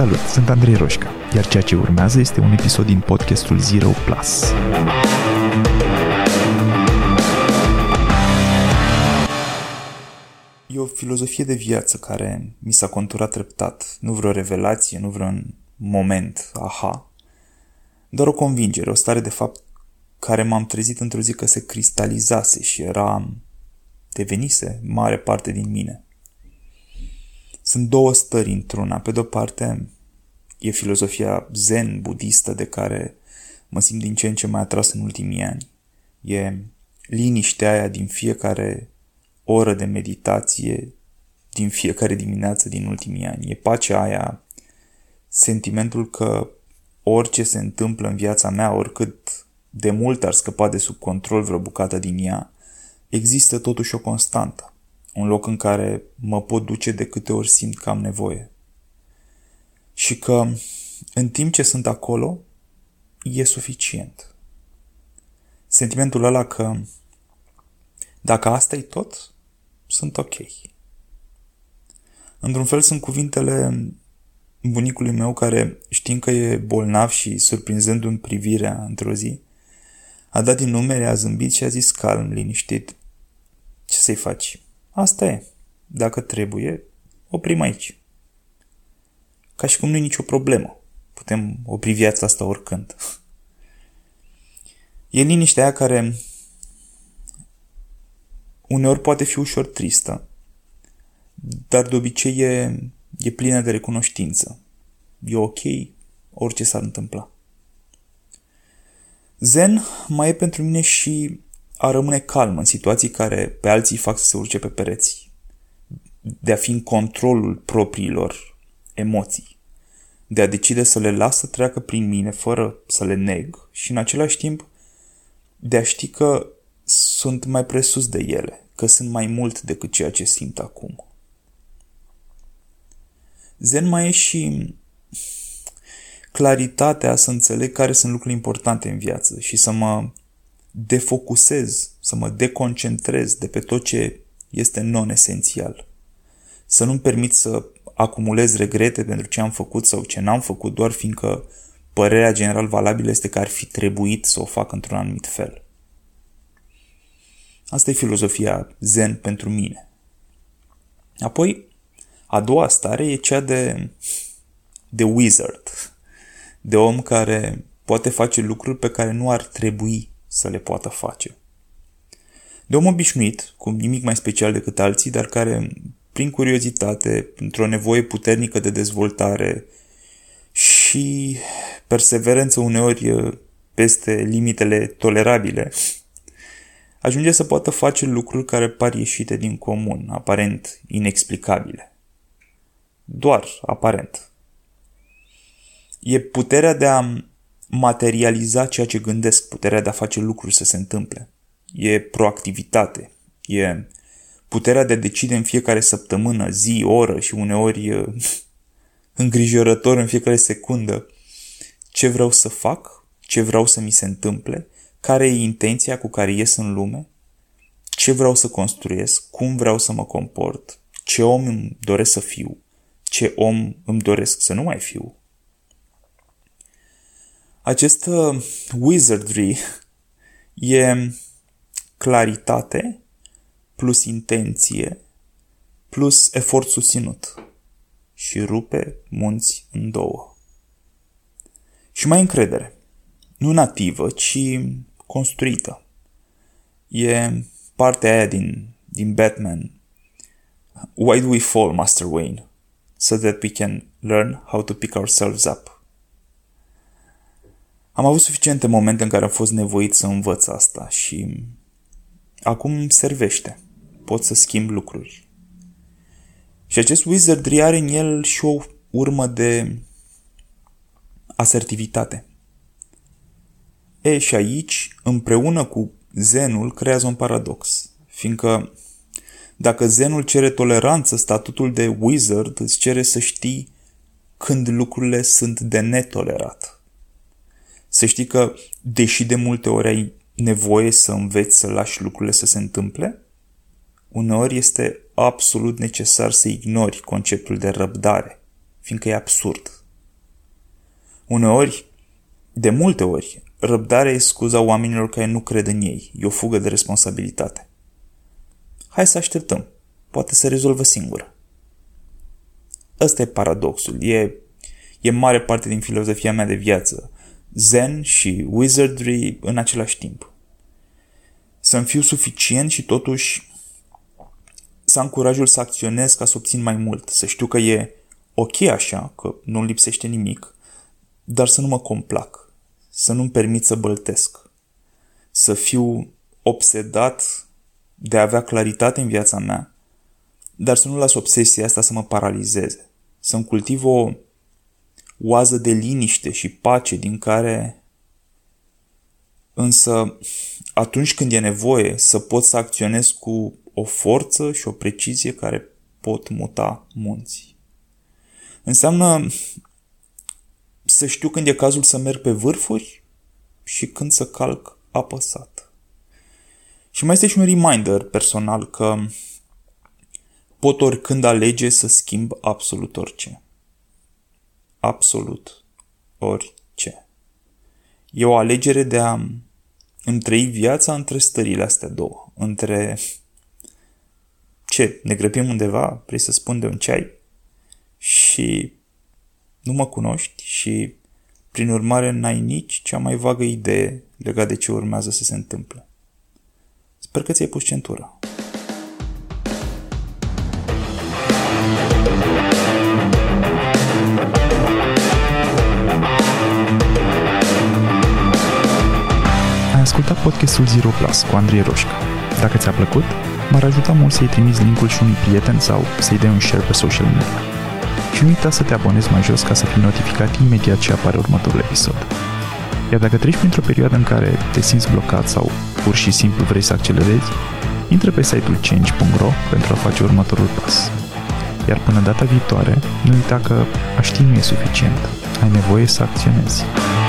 Salut, sunt Andrei Roșca, iar ceea ce urmează este un episod din podcastul Zero Plus. E o filozofie de viață care mi s-a conturat treptat. Nu vreo revelație, nu vreun moment, aha. Doar o convingere, o stare de fapt care m-am trezit într-o zi că se cristalizase și devenise mare parte din mine. Sunt două stări într-una. Pe de-o parte e filozofia zen, budistă, de care mă simt din ce în ce mai atras în ultimii ani. E liniștea aia din fiecare oră de meditație, din fiecare dimineață din ultimii ani. E pacea aia, sentimentul că orice se întâmplă în viața mea, oricât de mult ar scăpa de sub control vreo bucată din ea, există totuși o constantă. Un loc în care mă pot duce de câte ori simt că am nevoie. Și că în timp ce sunt acolo, e suficient. Sentimentul ăla că dacă asta e tot, sunt ok. Într-un fel sunt cuvintele bunicului meu care, știind că e bolnav și surprinzându-mi privirea într-o zi, a dat din numere, a zâmbit și a zis calm, liniștit, ce să-i faci? Asta e. Dacă trebuie, oprim aici. Ca și cum nu e nicio problemă. Putem opri viața asta oricând. E liniștea aia care uneori poate fi ușor tristă, dar de obicei e plină de recunoștință. E ok orice s-ar întâmpla. Zen mai e pentru mine și a rămâne calm în situații care pe alții fac să se urce pe pereți, de a fi în controlul propriilor emoții, de a decide să le las să treacă prin mine fără să le neg și în același timp de a ști că sunt mai presus de ele, că sunt mai mult decât ceea ce simt acum. Zen mai e și claritatea să înțeleg care sunt lucruri importante în viață și să mă defocusez, să mă deconcentrez de pe tot ce este non-esențial. Să nu-mi permit să acumulez regrete pentru ce am făcut sau ce n-am făcut, doar fiindcă părerea general valabilă este că ar fi trebuit să o fac într-un anumit fel. Asta e filozofia zen pentru mine. Apoi, a doua stare e cea de wizard, de om care poate face lucruri pe care nu ar trebui să le poată face. De om obișnuit, cu nimic mai special decât alții, dar care, prin curiozitate, într-o nevoie puternică de dezvoltare și perseverență uneori peste limitele tolerabile, ajunge să poată face lucruri care par ieșite din comun, aparent inexplicabile. Doar aparent. E puterea de a materializa ceea ce gândesc, puterea de a face lucruri să se întâmple. E proactivitate, e puterea de a decide în fiecare săptămână, zi, oră și uneori îngrijorător în fiecare secundă ce vreau să fac, ce vreau să mi se întâmple, care e intenția cu care ies în lume, ce vreau să construiesc, cum vreau să mă comport, ce om îmi doresc să fiu, ce om îmi doresc să nu mai fiu. Acest wizardry e claritate plus intenție plus efort susținut și rupe munți în două. Și mai încredere, nu nativă, ci construită. E partea aia din Batman. Why do we fall, Master Wayne? So that we can learn how to pick ourselves up. Am avut suficiente momente în care am fost nevoit să învăț asta și acum servește. Pot să schimb lucruri. Și acest wizardry are în el și o urmă de asertivitate. Și aici, împreună cu zenul, creează un paradox. Fiindcă dacă zenul cere toleranță, statutul de wizard îți cere să știi când lucrurile sunt de netolerat. Să știi că, deși de multe ori ai nevoie să înveți să lași lucrurile să se întâmple, uneori este absolut necesar să ignori conceptul de răbdare, fiindcă e absurd. Uneori, de multe ori, răbdarea e scuza oamenilor care nu cred în ei. E o fugă de responsabilitate. Hai să așteptăm. Poate se rezolvă singură. Ăsta e paradoxul. E mare parte din filozofia mea de viață. Zen și wizardry în același timp. Să-mi fiu suficient și totuși să am curajul să acționez ca să obțin mai mult. Să știu că e ok așa, că nu lipsește nimic, dar să nu mă complac. Să nu-mi permit să băltesc. Să fiu obsedat de a avea claritate în viața mea, dar să nu las obsesia asta să mă paralizeze. Să-mi cultiv o oază de liniște și pace din care însă atunci când e nevoie să pot să acționez cu o forță și o precizie care pot muta munții. Înseamnă să știu când e cazul să merg pe vârfuri și când să calc apăsat. Și mai este și un reminder personal că pot oricând alege să schimb absolut orice. Absolut orice. E o alegere de a îmi trăi viața între stările astea două. Între ce? Ne grăbim undeva? Vrei să spun de un ceai? Și nu mă cunoști și prin urmare n-ai nici cea mai vagă idee legată de ce urmează să se întâmple. Sper că ți-ai pus centura. Ai ascultat podcastul Zero Plus cu Andrei Roșca. Dacă ți-a plăcut, m-ar ajuta mult să-i trimiți link-ul și unui prieten sau să-i dai un share pe social media. Și nu uita să te abonezi mai jos ca să fii notificat imediat ce apare următorul episod. Iar dacă treci printr-o perioadă în care te simți blocat sau pur și simplu vrei să accelerezi, intră pe site-ul change.ro pentru a face următorul pas. Iar până data viitoare, nu uita că a ști nu e suficient, ai nevoie să acționezi.